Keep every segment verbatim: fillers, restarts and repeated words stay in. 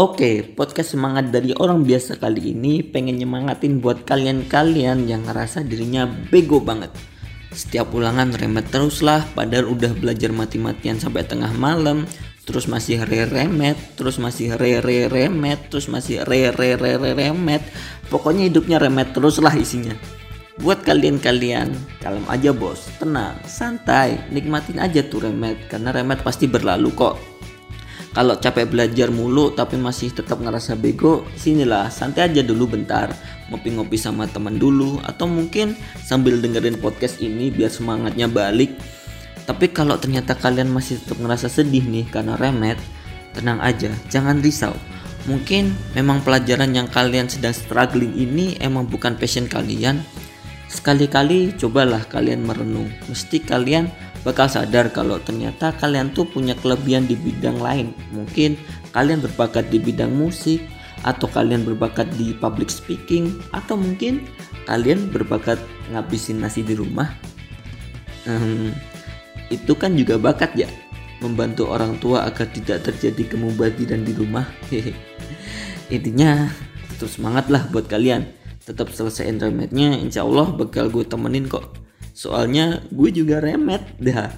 Oke, podcast semangat dari orang biasa kali ini pengen nyemangatin buat kalian-kalian yang ngerasa dirinya bego banget. Setiap ulangan remet teruslah, padahal udah belajar mati-matian sampai tengah malam, terus masih re-remet, terus masih re-re-remet, terus masih re-re-re-remet. Pokoknya hidupnya remet teruslah isinya. Buat kalian-kalian, kalem aja bos, tenang, santai, nikmatin aja tuh remet, karena remet pasti berlalu kok. Kalau capek belajar mulu tapi masih tetap ngerasa bego, sinilah santai aja dulu bentar, ngopi-ngopi sama teman dulu, atau mungkin sambil dengerin podcast ini biar semangatnya balik. Tapi kalau ternyata kalian masih tetap ngerasa sedih nih karena remet, tenang aja, jangan risau. Mungkin memang pelajaran yang kalian sedang struggling ini emang bukan passion kalian. Sekali-kali cobalah kalian merenung, mesti kalian bakal sadar kalau ternyata kalian tuh punya kelebihan di bidang lain. Mungkin kalian berbakat di bidang musik, atau kalian berbakat di public speaking, atau mungkin kalian berbakat ngabisin nasi di rumah. hmm, Itu kan juga bakat ya, membantu orang tua agar tidak terjadi kemubadiran di rumah. Intinya tetap semangat lah buat kalian, tetap selesaiin remetnya, insya Allah bakal gue temenin kok. Soalnya gue juga remet dah.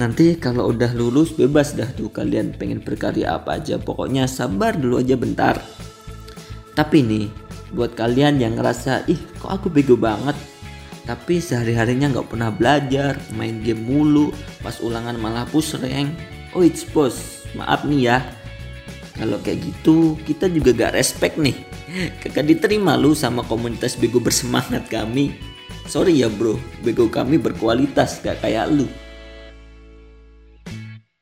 Nanti kalau udah lulus bebas dah tuh kalian pengen berkarya apa aja. Pokoknya sabar dulu aja bentar. Tapi nih buat kalian yang ngerasa ih kok aku bego banget, tapi sehari-harinya gak pernah belajar, main game mulu, pas ulangan malah push rank. Oh it's bos, maaf nih ya. Kalau kayak gitu kita juga gak respect nih, kagak diterima lu sama komunitas bego bersemangat kami. Sorry ya bro, bego kami berkualitas gak kayak lu.